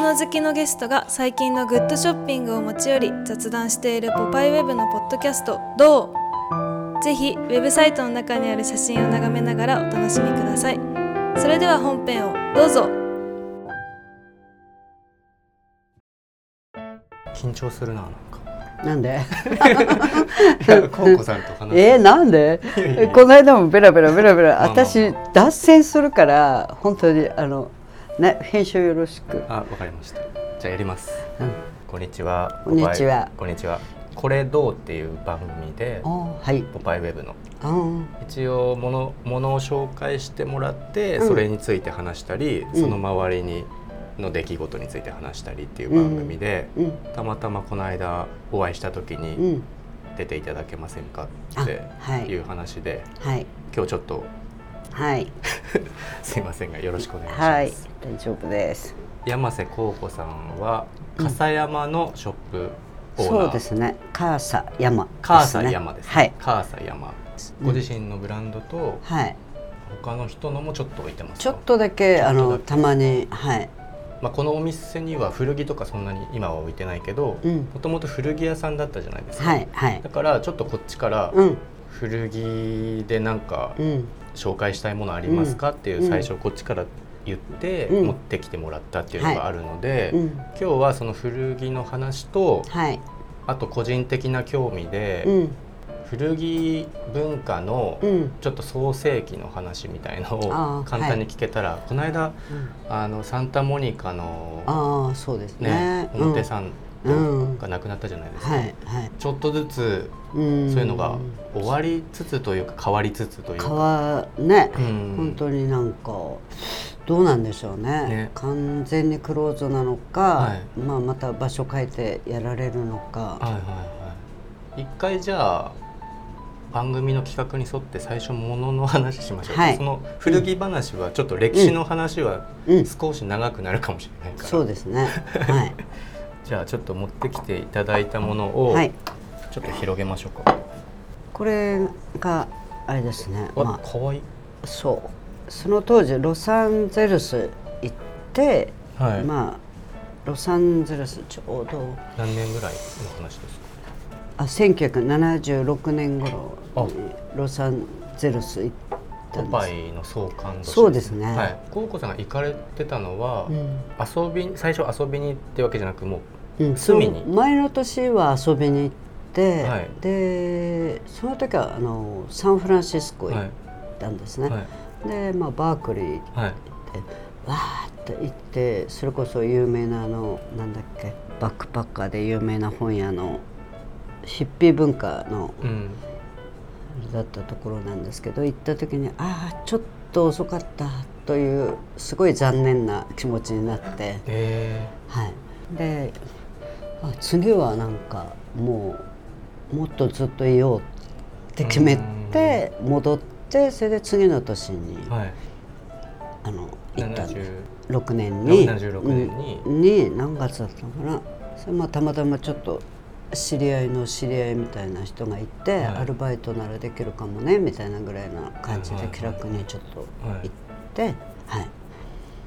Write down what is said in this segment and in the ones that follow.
物好きのゲストが最近のグッドショッピングを持ち寄り雑談しているポパイウェブのポッドキャストどうぜひウェブサイトの中にある写真を眺めながらお楽しみください。それでは本編をどうぞ。緊張するな、なんかなんでコウコさんと話してなんでこの間もベラベラ私脱線するから本当に編集よろしく。あ、わかりました。じゃあやります、うん、こんにちは。これどうっていう番組で、はい、ポパイウェブの一応ものを紹介してもらって、うん、それについて話したり、うん、その周りにの出来事について話したりっていう番組で、うんうん、たまたまこの間お会いした時に出ていただけませんかっていう話で、はいはい、今日ちょっと、はい、すいませんがよろしくお願いします、はい、大丈夫です。山瀬幸子さんは笠山のショップオーナー、そうですね、笠山ですね、はい、笠山、ご自身のブランドと、はい、他の人のもちょっと置いてますか？ちょっとだけたまに、はい、まあ、このお店には古着とかそんなに今は置いてないけど、もともと古着屋さんだったじゃないですか、はいはい、だからちょっとこっちから古着でなんか紹介したいものありますかっていう最初こっちから言って持ってきてもらったっていうのがあるので、はい、今日はその古着の話と、はい、あと個人的な興味で、古着文化のちょっと創世期の話みたいのを簡単に聞けたら、この間、サンタモニカの、そうですね、表参道がなくなったじゃないですか、はいはい、ちょっとずつそういうのが終わりつつというか変わりつつというかね、本当になんかどうなんでしょう ね完全にクローズなのか、はい、まあ、また場所変えてやられるのか、はいはいはい、一回じゃあ番組の企画に沿って最初物の話しましょう、はい、その古着話はちょっと歴史の話は少し長くなるかもしれないから、そうですね、はい、じゃあちょっと持ってきていただいたものをちょっと広げましょうか、はい、これがあれですね、かわいい、そう、その当時ロサンゼルス行って、はい、まあ、ロサンゼルスちょうど何年ぐらいの話ですか？1976年頃にロサンゼルス行ったんです。ポパイの創刊年、そうですね、はい、コウコさんが行かれてたのは、最初遊びに行ってわけじゃなくもう、住みに、前の年は遊びに行って、はい、でその時はサンフランシスコ行ったんですね、はいはい、で、まあ、バークリー行って、はい、わーって行って、それこそ有名ななんだっけ、バックパッカーで有名な本屋のヒッピー文化の、だったところなんですけど、行った時にちょっと遅かったというすごい残念な気持ちになって、はい、で次はなんかもっとずっといようって決めて戻って、それで次の年に、はい、行ったんです。76年に何月だったのかな、それ、まあ、たまたまちょっと知り合いの知り合いみたいな人がいて、はい、アルバイトならできるかもねみたいなぐらいな感じで気楽にちょっと行って、はい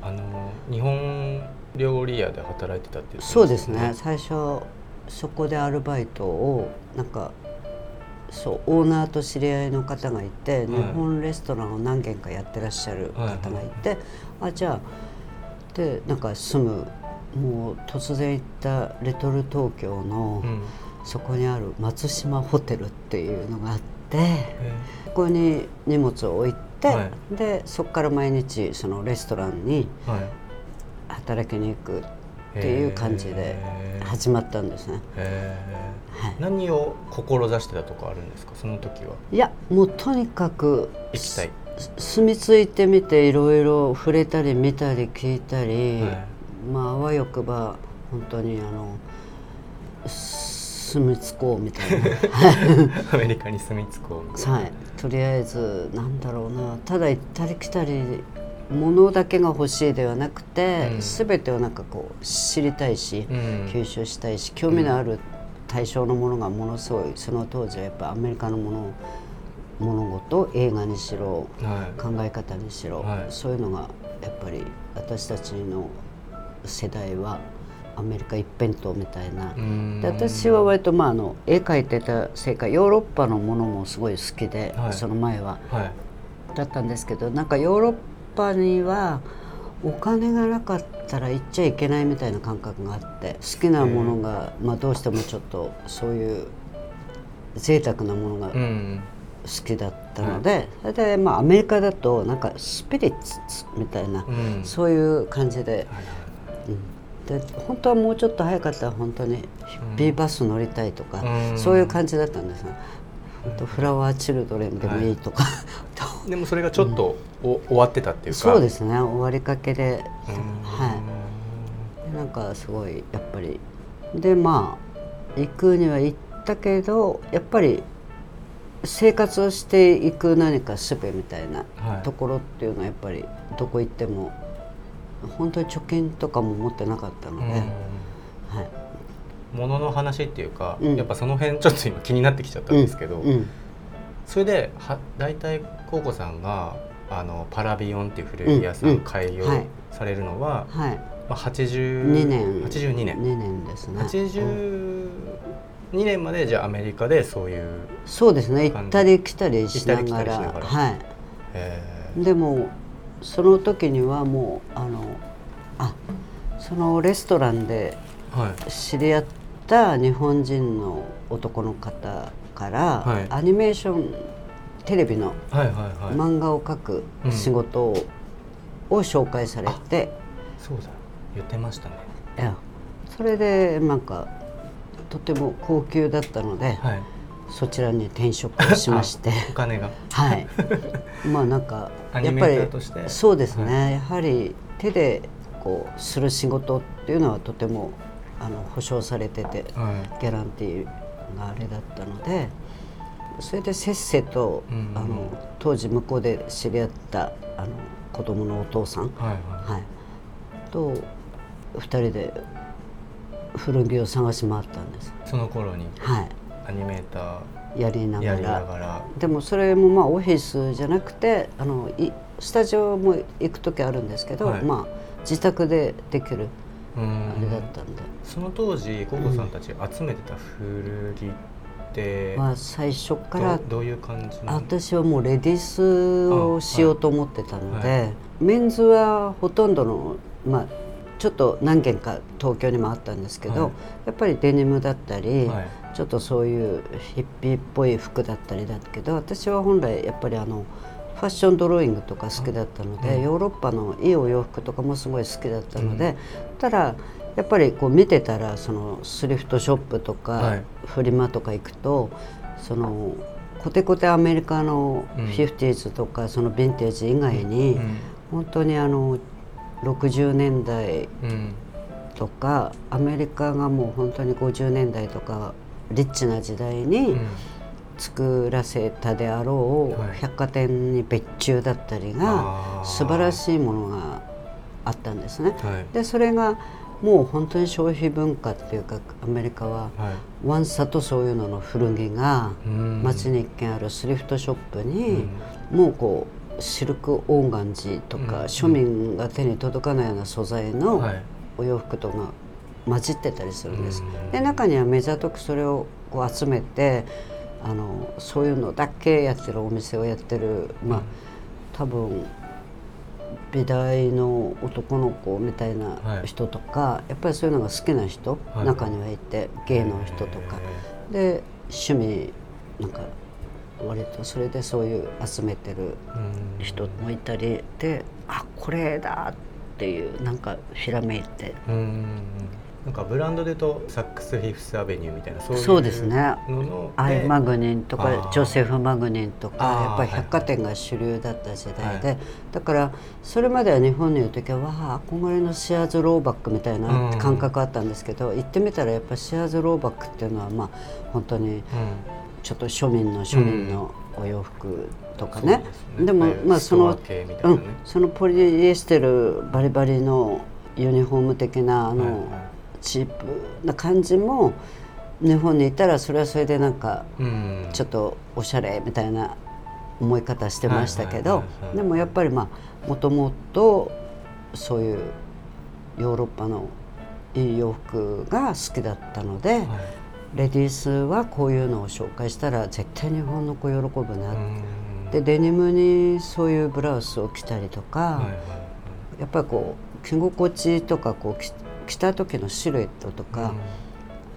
はいはい、日本料理屋で働いてたっていう、そうですね、最初そこでアルバイトをなんかそうオーナーと知り合いの方がいて、日本レストランを何軒かやってらっしゃる方がいて、はいはい、じゃあでなんか住む、もう突然行ったレトル東京の、そこにある松島ホテルっていうのがあって、そこに荷物を置いて、はい、でそこから毎日そのレストランに働きに行くっていう感じで始まったんですね、はい、何を志してたとかあるんですか、その時は？いや、もうとにかく行きたい、住み着いてみていろいろ触れたり見たり聞いたり、はい、まあ、あわよくば本当に住み着こうみたいなアメリカに住み着こうみたいな、はい、とりあえずなんだろうな、ただ行ったり来たり物だけが欲しいではなくて、全てをなんかこう知りたいし、吸収したいし、興味のある対象のものがものすごい、その当時はやっぱアメリカのものを物事、映画にしろ、はい、考え方にしろ、はい、そういうのがやっぱり私たちの世代はアメリカ一辺倒みたいな。で私は割と、まあ、絵描いてたせいかヨーロッパのものもすごい好きで、はい、その前は、はい、だったんですけど、なんかヨーロッパにはお金がなかったら行っちゃいけないみたいな感覚があって、好きなものが、まあ、どうしてもちょっとそういう贅沢なものが好きだったので、うん、それで、まあ、アメリカだとなんかスピリッツみたいな、うん、そういう感じで、はい、うん、で本当はもうちょっと早かったら本当にヒッピーバス乗りたいとか、うん、そういう感じだったんですよ。本当フラワーチルドレンでもいいとか、はい、でもそれがちょっと、うん、終わってたっていうか。そうですね、終わりかけで、はい、なんかすごいやっぱりで、まあ行くには行ったけど、やっぱり生活をしていく何か術みたいなところっていうのはやっぱりどこ行っても本当に貯金とかも持ってなかったので、はい、物の話っていうか、うん、やっぱその辺ちょっと今気になってきちゃったんですけど、うんうん、それでだいたいコウコさんがパラビヨンっていう古着屋さん開業されるのは、うんうん、はい、まあ、82年ですね。82年までじゃあアメリカでそういう、そうですね、行ったり来たりしながら、はい。でもその時にはもうそのレストランで知り合った日本人の男の方から、はい、アニメーションテレビの漫画を描く仕事を紹介されて、そうだ言ってましたね。いや、それでなんかとても高級だったので、はい、そちらに転職をしましてお金がはいまあなんかやっぱりアニメーターとして、そうですね、はい、やはり手でこうする仕事っていうのはとても保証されてて、はい、ギャランティーがあれだったので、それでせっせと、うんうん、当時向こうで知り合った子供のお父さん、はいはい、と2人で古着を探し回ったんです。その頃に、はい、アニメーターやりながらでもそれもまあオフィスじゃなくてスタジオも行く時あるんですけど、はい、まあ、自宅でできるあれだったんで、その当時コウコさんたち集めてた古着って、まあ、最初から どういう感じの？私はもうレディースをしようと思ってたので、はいはい、メンズはほとんどの、まあちょっと何軒か東京にもあったんですけど、はい、やっぱりデニムだったり、はい、ちょっとそういうヒッピーっぽい服だったりだけど、私は本来やっぱりファッションドローイングとか好きだったので、はい、ヨーロッパのいいお洋服とかもすごい好きだったので、うん、ただやっぱりこう見てたらそのスリフトショップとかフリマとか行くと、はい、そのコテコテアメリカの50sとかそのヴィンテージ以外に、うん、本当に60年代とか、うん、アメリカがもう本当に50年代とかリッチな時代に作らせたであろう、うん、百貨店に別注だったりが素晴らしいものがあったんですね、はい、でそれがもう本当に消費文化っていうか、アメリカはワンサとそういうのの古着が街に一軒あるスリフトショップに、うん、もうこうシルクオーガンジーとか、うん、庶民が手に届かないような素材のお洋服とか混じってたりするんです、はい、で中には目ざとくそれをこう集めてそういうのだけやってるお店をやってる、まあ、多分美大の男の子みたいな人とか、はい、やっぱりそういうのが好きな人、はい、中にはいて芸の人とかで趣味なんか割とそれでそういう集めてる人もいたりで、あ、これだっていうなんかひらめいて、なんかブランドでいうとサックスフィフスアベニューみたいな、そういうののそうですね、アイ・マグニンとかジョセフ・マグニンとか、やっぱり百貨店が主流だった時代で、はい、だからそれまでは日本にいる時はわー憧れのシアーズ・ローバックみたいな感覚あったんですけど、行ってみたらやっぱりシアーズ・ローバックっていうのはまあ本当に、うん、ちょっと庶民のお洋服とかね、うん、でも、まあ、そのポリエステルバリバリのユニフォーム的なチープな感じも日本にいたらそれはそれでなんかちょっとおしゃれみたいな思い方してましたけど、でもやっぱりまあもともとそういうヨーロッパのいい洋服が好きだったので、はい、レディースはこういうのを紹介したら絶対日本の子喜ぶなって。でデニムにそういうブラウスを着たりとか、はいはい、やっぱりこう着心地とかこう着た時のシルエットとか、あ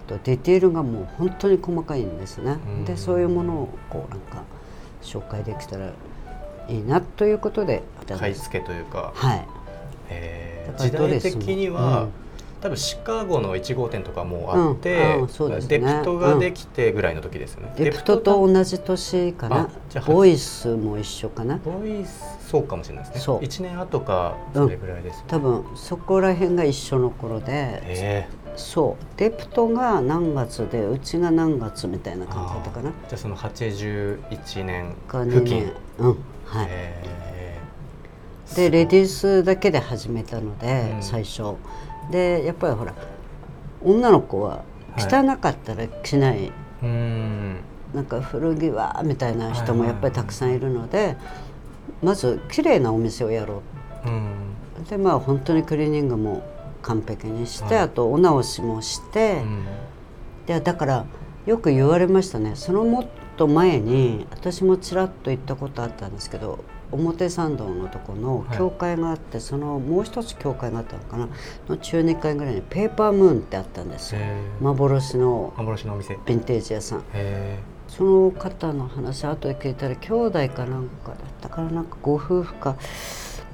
とディテールがもう本当に細かいんですね。でそういうものをこうなんか紹介できたらいいなということで、買い付けというか、はい、時代的には、うん、多分シカゴの1号店とかもあって、ね、デプトができてぐらいの時ですよね、うん、デプトと同じ年かな。ボイスも一緒かな。ボイスそうかもしれないですね。1年後かそれぐらいです、ね、うん、多分そこら辺が一緒の頃で、そうデプトが何月でうちが何月みたいな感じだったかな。じゃあその81年付近、うん、はい、でレディースだけで始めたので、うん、最初でやっぱりほら女の子は汚かったら着ない、はい、なんか古着はみたいな人もやっぱりたくさんいるので、はいはいはい、まず綺麗なお店をやろう、うん、でまあ本当にクリーニングも完璧にして、はい、あとお直しもして、うん、でだからよく言われましたね。そのもっと前に私もちらっと行ったことあったんですけど、表参道のとこの教会があって、はい、そのもう一つ教会があったのかなの中2階ぐらいにペーパームーンってあったんですよ。幻のお店、ヴィンテージ屋さん。その方の話後で聞いたら兄弟かなんかだったから、なんかご夫婦か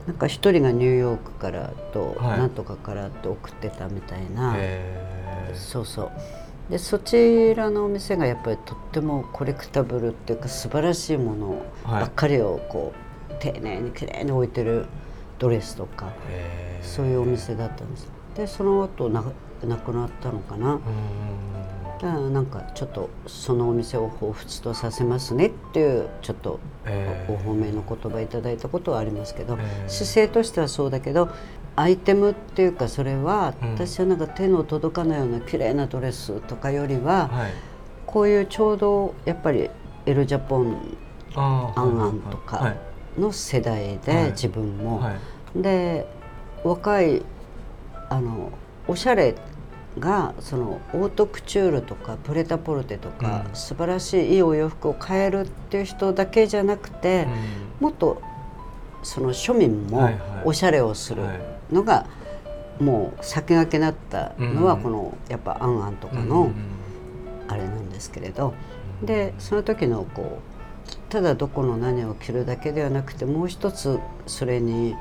なんか一人がニューヨークからと、はい、なんとかからと送ってたみたいな。そうそう。でそちらのお店がやっぱりとってもコレクタブルっていうか素晴らしいものばっかりをこう、はい、丁寧に綺麗に置いてるドレスとかそういうお店だったんです。でその後亡くなったのかな。なんかちょっとそのお店を彷彿とさせますねっていうちょっとお褒めの言葉いただいたことはありますけど、姿勢としてはそうだけどアイテムっていうかそれは私はなんか手の届かないような綺麗なドレスとかよりは、はい、こういうちょうどやっぱりエルジャポンアンアンとか、はいはいはい、の世代で、はい、自分も、はい、で若いおしゃれがそのオートクチュールとかプレタポルテとか、うん、素晴らしいいいお洋服を買えるっていう人だけじゃなくて、うん、もっとその庶民もおしゃれをするのがもう先駆けになったのはこのやっぱアンアンとかのあれなんですけれど、でその時のこうただどこの何を着るだけではなくてもう一つそれに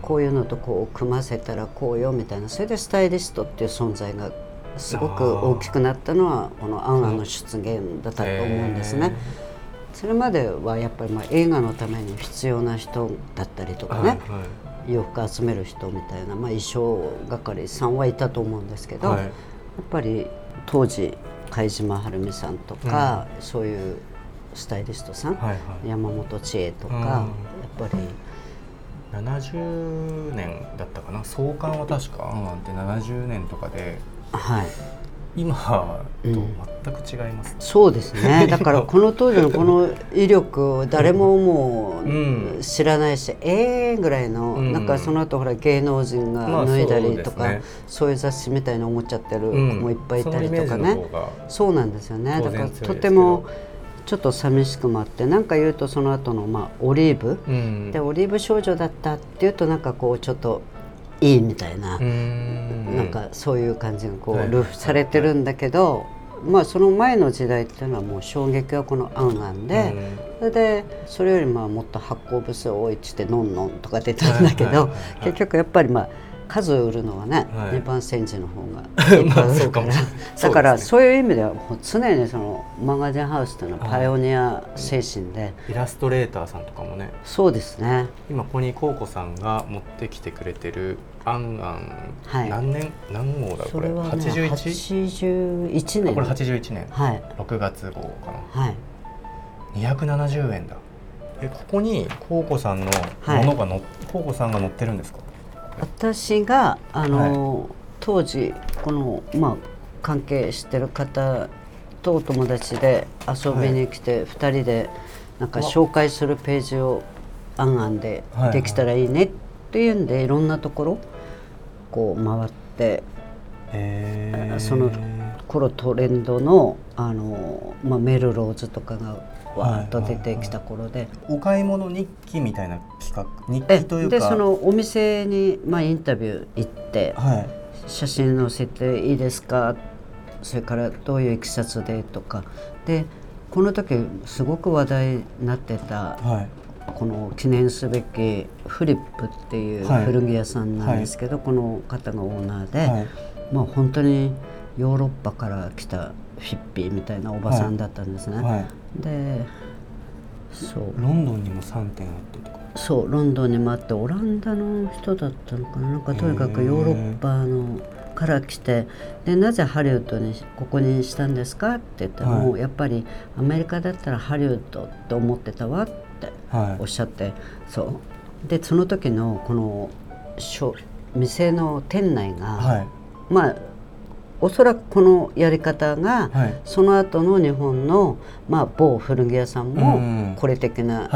こういうのとこう組ませたらこうよみたいな、それでスタイリストっていう存在がすごく大きくなったのはこのアンアンの出現だったと思うんですね。それまではやっぱりまあ映画のために必要な人だったりとかね、洋服集める人みたいな、まあ衣装係さんはいたと思うんですけど、やっぱり当時貝島晴美さんとかそういうスタイリストさん、はいはい、山本知恵とか、やっぱり70年だったかな、創刊は確かアンアンって70年とかで、はい、今と全く違いますね、うん、そうですね。だからこの当時のこの威力を誰ももう知らないし、ぐらいの、うん、なんかその後ほら芸能人が脱いだりとか、まあ そういう雑誌みたいに思っちゃってる子もいっぱいいたりとかね、うん、そうなんですよね。だからとてもちょっと寂しくもあって、なんか言うとその後のまあオリーブ、うん、でオリーブ少女だったっていうとなんかこうちょっといいみたいな、なんかそういう感じがこうルーフされてるんだけど、まあその前の時代っていうのはもう衝撃はこのアンアンで、それでそれよりまあもっと発行部数多いっつってノンノンとか出たんだけど、結局やっぱりまあ数売るのはね、2番煎じの方がいっぱい売るから、だからそういう意味ではもう常にそのマガジンハウスっていうのはパイオニア精神で、イラストレーターさんとかもね、そうですね、今ここにコウコさんが持ってきてくれてるアンアン、はい、何号だろうこれ、81? 81年、これ81年、はい、6月号かな、はい、270円だ。ここにコウコさんのものがコウコさんが載ってるんですか。私がはい、当時この、まあ、関係してる方とお友達で遊びに来て、はい、2人でなんか紹介するページをアンアンでできたらいいねっていうんで、いろんなところこう回って、その頃トレンドの、まあ、メルローズとかがわーっと出てきた頃で、はいはいはい、お買い物日記みたいな企画、日記というかでそのお店に、まあ、インタビュー行って、はい、写真載せていいですか、それからどういういきさつでとかで、この時すごく話題になってた、はい、この記念すべきフリップっていう古着屋さんなんですけど、はい、この方がオーナーで、はい、まあ、本当にヨーロッパから来たヒッピーみたいなおばさんだったんですね、はいはい、でそうロンドンにも3店あってとか、そうロンドンにもあってオランダの人だったのかな、なんかとにかくヨーロッパのから来て、でなぜハリウッドにここにしたんですかって言って、はい、もうやっぱりアメリカだったらハリウッドって思ってたわっておっしゃって、はい、そうでその時のこの店の店内が、はい、まあおそらくこのやり方が、はい、その後の日本の、まあ、某古着屋さんもこれ的な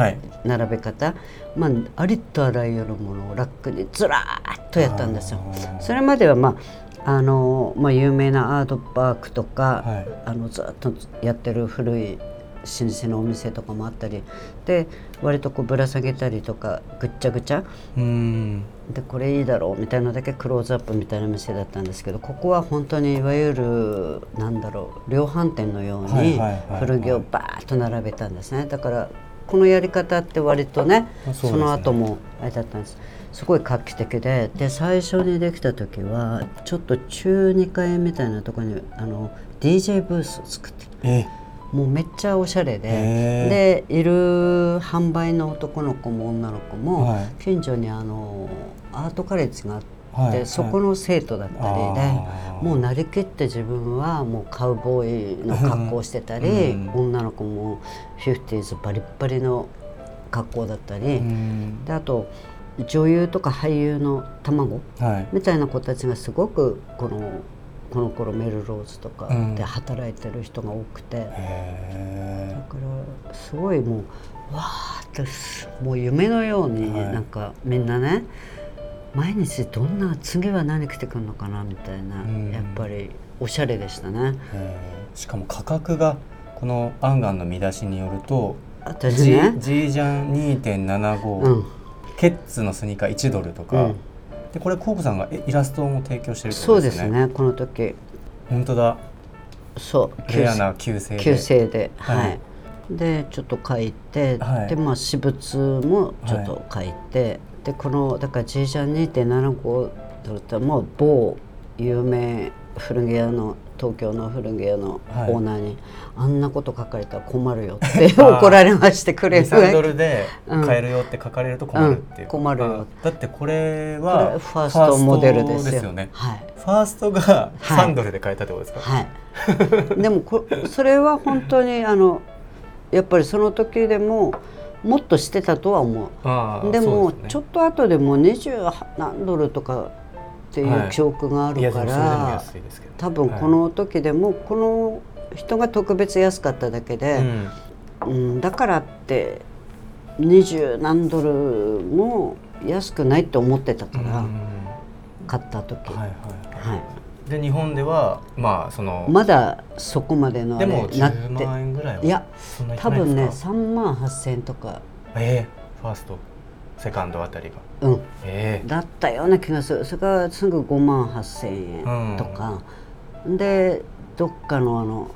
並べ方、まあ、ありとあらゆるものをラックにずらーっとやったんですよ。それまでは、まあまあ、有名なアートパークとか、はい、ずっとやってる古い老舗のお店とかもあったりで、割とこうぶら下げたりとかぐっちゃぐちゃ、でこれいいだろうみたいなだけクローズアップみたいな店だったんですけど、ここは本当にいわゆるなんだろう量販店のように古着をバーッと並べたんですね。だからこのやり方って割とね、その後もあれだったんです。すごい画期的で、で最初にできた時はちょっと中2階みたいなところにDJ ブースを作って、もうめっちゃおしゃれで、でいる販売の男の子も女の子も、はい、近所にアートカレッジがあって、はい、そこの生徒だったりで、はい、もうなりきって自分はもうカウボーイの格好をしてたり、女の子もフィフティーズバリッバリの格好だったり、であと女優とか俳優の卵、はい、みたいな子たちがすごくこの頃メルローズとかで働いてる人が多くて、だからすごいもうわーってもう夢のように、なんかみんなね毎日どんな次は何着てくるのかなみたいな、やっぱりおしゃれでしたね。しかも価格がこのアンガンの見出しによると、私ね、G ジャン 2.75、ケッツのスニーカー1ドルとか、でこれコウコさんがイラストも提供してるってことですね。そうですね、この時本当だ、そうレアな旧姓で、はい、でちょっと書いて、はい、でまあ私物もちょっと書いて、はい、でこのだから G ジャン 2.75 ドルってもう某有名古着屋の東京の古着屋のオーナーに、はい、あんなこと書かれたら困るよって怒られまして、くれる2,3 ドルで買えるよって書かれると困るっていう、困るよ。だってこれはファーストモデルですよね、はい、ファーストが3ドルで買えたってことですか、はいはい、でもそれは本当にやっぱりその時でももっとしてたとは思う。でもそうですね、ちょっと後でも20何ドルとかっていう記憶があるから、はい、多分この時でもこの人が特別安かっただけで、だからって20何ドルも安くないと思ってたから、買った時、はいはいはいはい、で日本では、まあ、まだそこまでのあれになって、でも10万円ぐらいは、いや多分ね38,000円とか、ファーストセカンドあたりが、だったような気がする。それからすぐ58,000円とか、でどっかの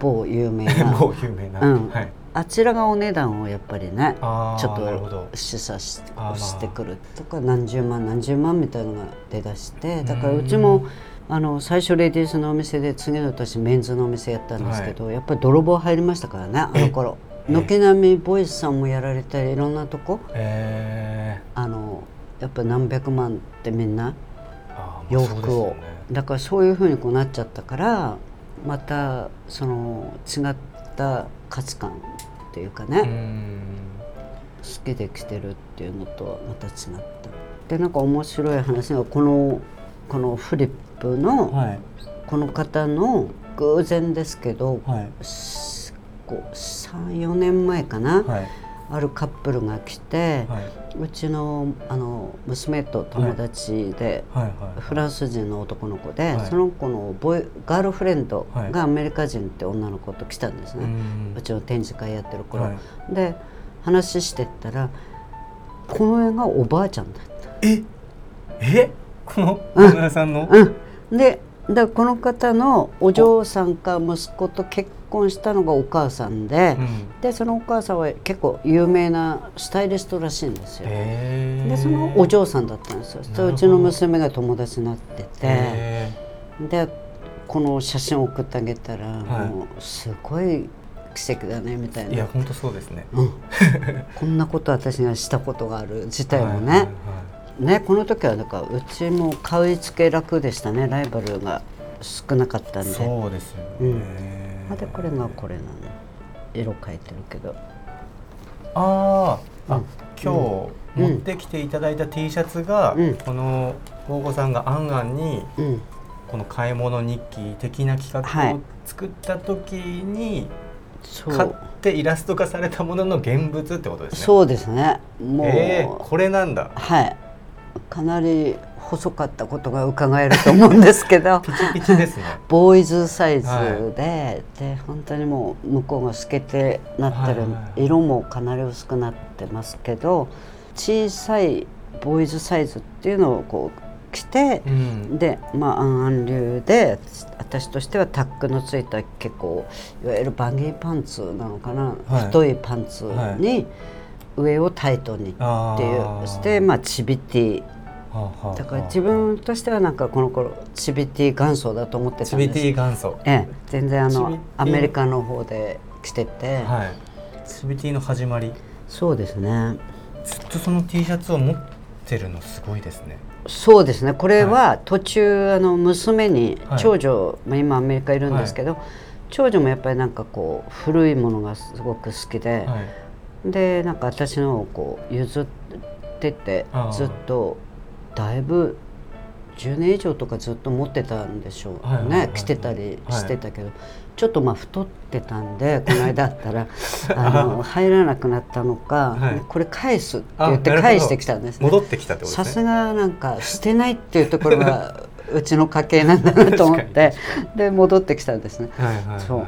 某有名なはい、あちらがお値段をやっぱりねちょっと示唆してくるとか、何十万何十万みたいなのが出だして、だからうちも最初レディースのお店で、次の年メンズのお店やったんですけど、はい、やっぱり泥棒入りましたからね、あの頃軒並みボイスさんもやられたり、いろんなとこ、やっぱ何百万ってみんな洋服を、だからそういうふうにこうなっちゃったから、また違った価値観っていうかね、好きで着てるっていうのとはまた違った。でなんか面白い話が、このフリップの、はい、この方の偶然ですけど、はい、3、4年前かな、はい、あるカップルが来て、はい、うちの、娘と友達で、はいはいはいはい、フランス人の男の子で、はい、その子のガールフレンドがアメリカ人って女の子と来たんですね、はい、うちの展示会やってる頃、はい、で話してったらこの絵がおばあちゃんだった。えこの小村さんの、うんうん、でだこの方のお嬢さんか息子と結婚したのがお母さんで、うん、でそのお母さんは結構有名なスタイリストらしいんですよ。でそのお嬢さんだったんですよ。それうちの娘が友達になってて、でこの写真を送ってあげたら、はい、もうすごい奇跡だねみたいな。いや本当そうですね、うん、こんなこと私がしたことがある自体もね、はいはいはいね、この時はなんかうちも買い付け楽でしたね。ライバルが少なかったんで。そうですよね、うん、でこれがこれなの色変えてるけどあ、うん、今日持ってきていただいた T シャツが、うん、この大吾さんがアンアンに、うん、この買い物日記的な企画を作った時に、はい、買ってイラスト化されたものの現物ってことですね。そうですね。もう、これなんだ。はい、かなり細かったことが伺えると思うんですけどピチピチですねボーイズサイズ で本当にもう向こうが透けてなってる、はい、色もかなり薄くなってますけど、小さいボーイズサイズっていうのをこう着て、うん、でまあアンアン流で私としてはタックのついた結構いわゆるバギーパンツなのかな、はい、太いパンツに、はい、上をタイトにっていうして、まあ、チビティだから自分としてはなんかこの頃チビティ元祖だと思ってたんです。チビティ元祖、全然アメリカの方で来てて、はい、チビティの始まり。そうですね。ずっとその T シャツを持ってるのすごいですね。そうですね。これは途中、はい、娘に長女、はい、今アメリカいるんですけど、はい、長女もやっぱりなんかこう古いものがすごく好きで、はい、でなんか私のをこう譲っててずっとだいぶ10年以上とかずっと持ってたんでしょうね、はいはいはい、着てたりしてたけど、はい、ちょっとまあ太ってたんでこの間だったら入らなくなったのか、はい、これ返すって言って返してきたんですね。戻ってきたってことですね。さすがなんか捨てないっていうところがうちの家系なんだなと思ってで戻ってきたんですね、はいはいはい、そう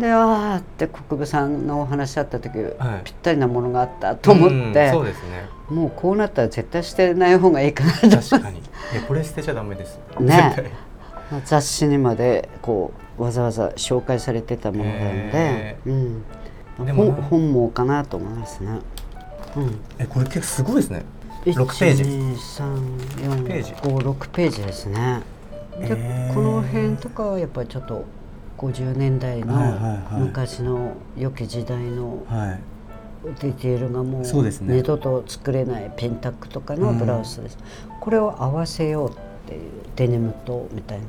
であーって国分さんのお話あった時、はい、ぴったりなものがあったと思って、うん、そうですね。もうこうなったら絶対捨てない方がいいかなと。確かにこれ捨てちゃダメですね。絶対雑誌にまでこうわざわざ紹介されてたものなんで、うん、でも本望かなと思いますね、うん、これ結構すごいですね。6ページ 1,2,3,4,5,6 ページ6ページですね。でこの辺とかはやっぱりちょっと50年代の昔の良き時代のディテールがもう二度と作れないペンタックとかのブラウスです。これを合わせようっていうデニムとみたいな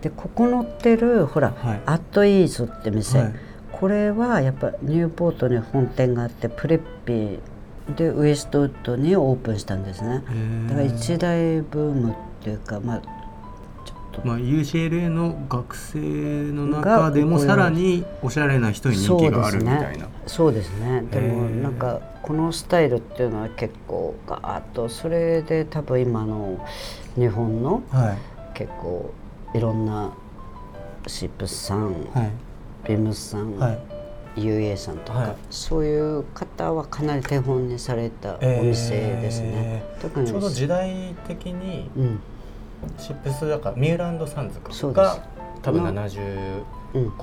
で、ここ乗ってるほら、はい、アットイーズって店、はい、これはやっぱニューポートに本店があってプレッピーでウエストウッドにオープンしたんですね。だから一大ブームっていうか、まあまあ、UCLA の学生の中でもさらにおしゃれな人に人気があるみたいな。そうですね。でもなんかこのスタイルっていうのは結構ガーッとそれで多分今の日本の結構いろんなシップスさん、はい、ビームスさん、はい、UA さんとか、はい、そういう方はかなり手本にされたお店ですね、特にちょうど時代的に、うん、シップスだからミューランドサンズが多分75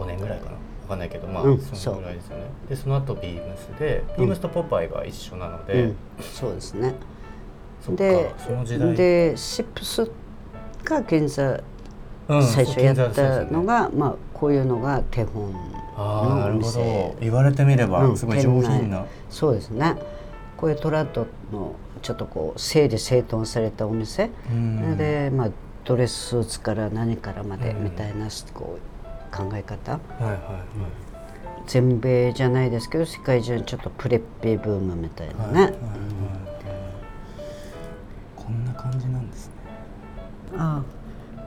年ぐらいかな、分かんないけど、まあそのぐらいですよね。でその後ビームスで、ビームスとポパイが一緒なので、うん、そうですね。そっか、その時代でシップスが現在最初やったのが、まあこういうのが手本のお店。なるほど、言われてみればすごい上品な、うん、そうですね。こういうトラッドのちょっとこう整理整頓されたお店、うん、で、まあ、ドレススーツから何からまでみたいな、うん、こう考え方、はいはいはい、全米じゃないですけど世界中にちょっとプレッピーブームみたいなね、はいはいはい、うん、こんな感じなんですね。あ、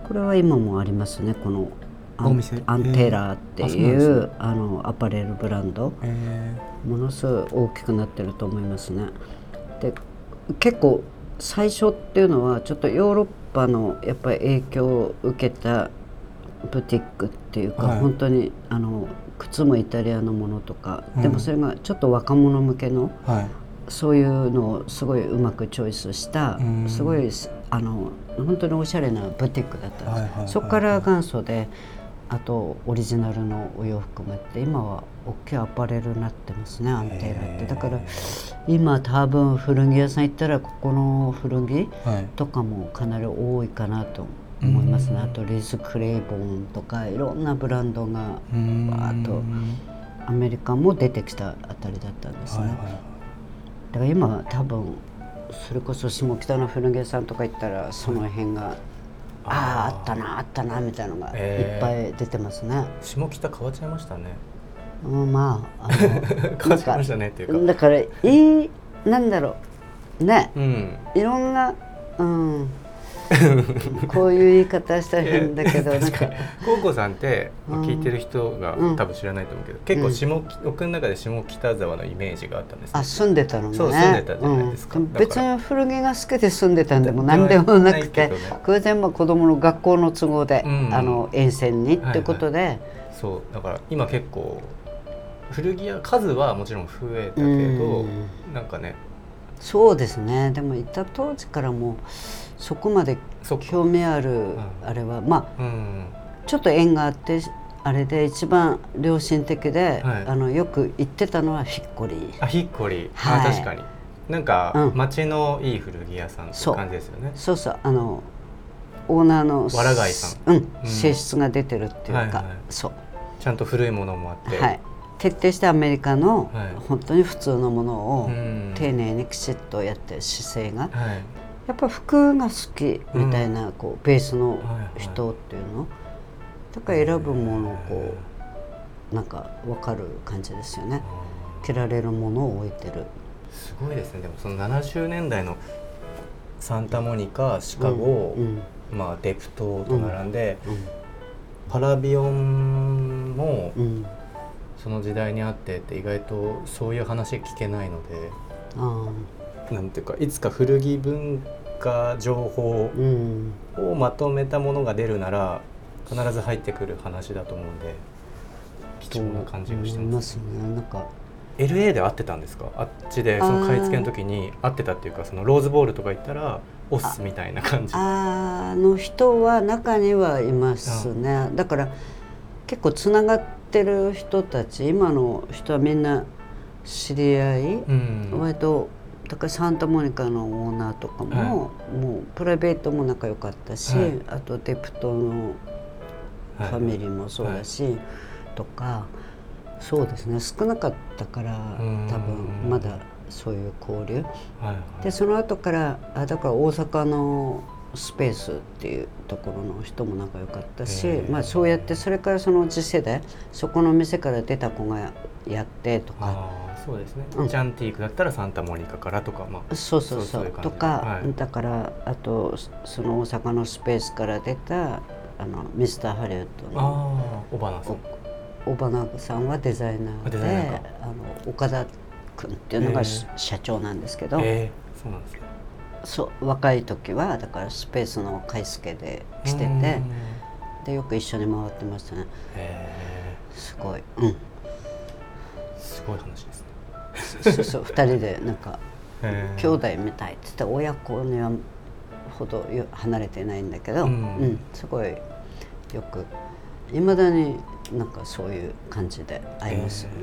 これは今もありますね。このお店アンテラっていう、アパレルブランド、ものすごい大きくなってると思いますね。で結構最初っていうのはちょっとヨーロッパのやっぱり影響を受けたブティックっていうか、本当に靴もイタリアのものとか、でもそれがちょっと若者向けの、そういうのをすごいうまくチョイスした、すごい本当におしゃれなブティックだったんです、そこから元祖で、あとオリジナルのお洋服もあって、今は大きいアパレルになってますね、アンテラって。だから今多分古着屋さん行ったらここの古着とかもかなり多いかなと思いますね、あとリズ・クレイボンとかいろんなブランドがバーッとアメリカも出てきたあたりだったんですね、だから今は多分それこそ下北の古着屋さんとか行ったらその辺があったなみたいなのがいっぱい出てますね。下北変わっちゃいましたね。まあ変わっちゃいましたねっていうか。だからなんだろうね、いろんなこういう言い方したら変だけどなんかコウコさんって聞いてる人が多分知らないと思うけど、結構僕の中で下北沢のイメージがあったんです。あ、住んでたのね。そう、住んでたじゃないですか。別に古着が好きで住んでたんでも何でもなくて、偶然子供の学校の都合で沿線にってことで、そうだから今結構古着屋数はもちろん増えたけど、なんかね。そうですね。でも行った当時からもそこまで興味あるあれはまあ、ちょっと縁があってあれで一番良心的で、よく行ってたのはヒッコリー。あ、ヒッコリー、確かになんか街のいい古着屋さんって感じですよね。そうそう、オーナーのわらがいさん、性質が出てるっていうか、そうちゃんと古いものもあって、徹底したアメリカの本当に普通のものを丁寧にきちっとやってる姿勢が、やっぱ服が好きみたいなこうベースの人っていうのだから選ぶものをこうなんか分かる感じですよね。着られるものを置いてる。すごいですね。でもその70年代のサンタモニカ、シカゴ、デプトと並んで、パラビオンもその時代にあってって意外とそういう話聞けないので、なんていうかいつか古着文化情報をまとめたものが出るなら必ず入ってくる話だと思うんで、貴重な感じがしてますね。なんか LA で会ってたんですか？あっちでその買い付けの時に会ってたっていうか、そのローズボールとか行ったらオスみたいな感じの人は中にはいますね。だから結構つながってる人たち、今の人はみんな知り合い、割とだからサンタモニカのオーナーとかも、もうプライベートも仲良かったし、あとデプトのファミリーもそうだし、とかそうですね、少なかったから多分まだそういう交流、でその後からだから大阪のスペースっていうところの人も仲良かったし、そうやってそれからその次世代そこの店から出た子がやってとか。そうですね、ジャンティークだったらサンタモニカからとか、そうそうそうとか、だからあとその大阪のスペースから出たミスターハリウッドの尾花さん、尾花さんはデザイナーで、岡田君っていうのが社長なんですけど、そうなんですね。そう若い時はだからスペースの買い付けで来てて、でよく一緒に回ってましたね。すごい、すごい話ですね。そうそう、2人でなんか兄弟みたいって言って親子にはほど離れてないんだけど、すごいよくいまだになんかそういう感じで会いますよね。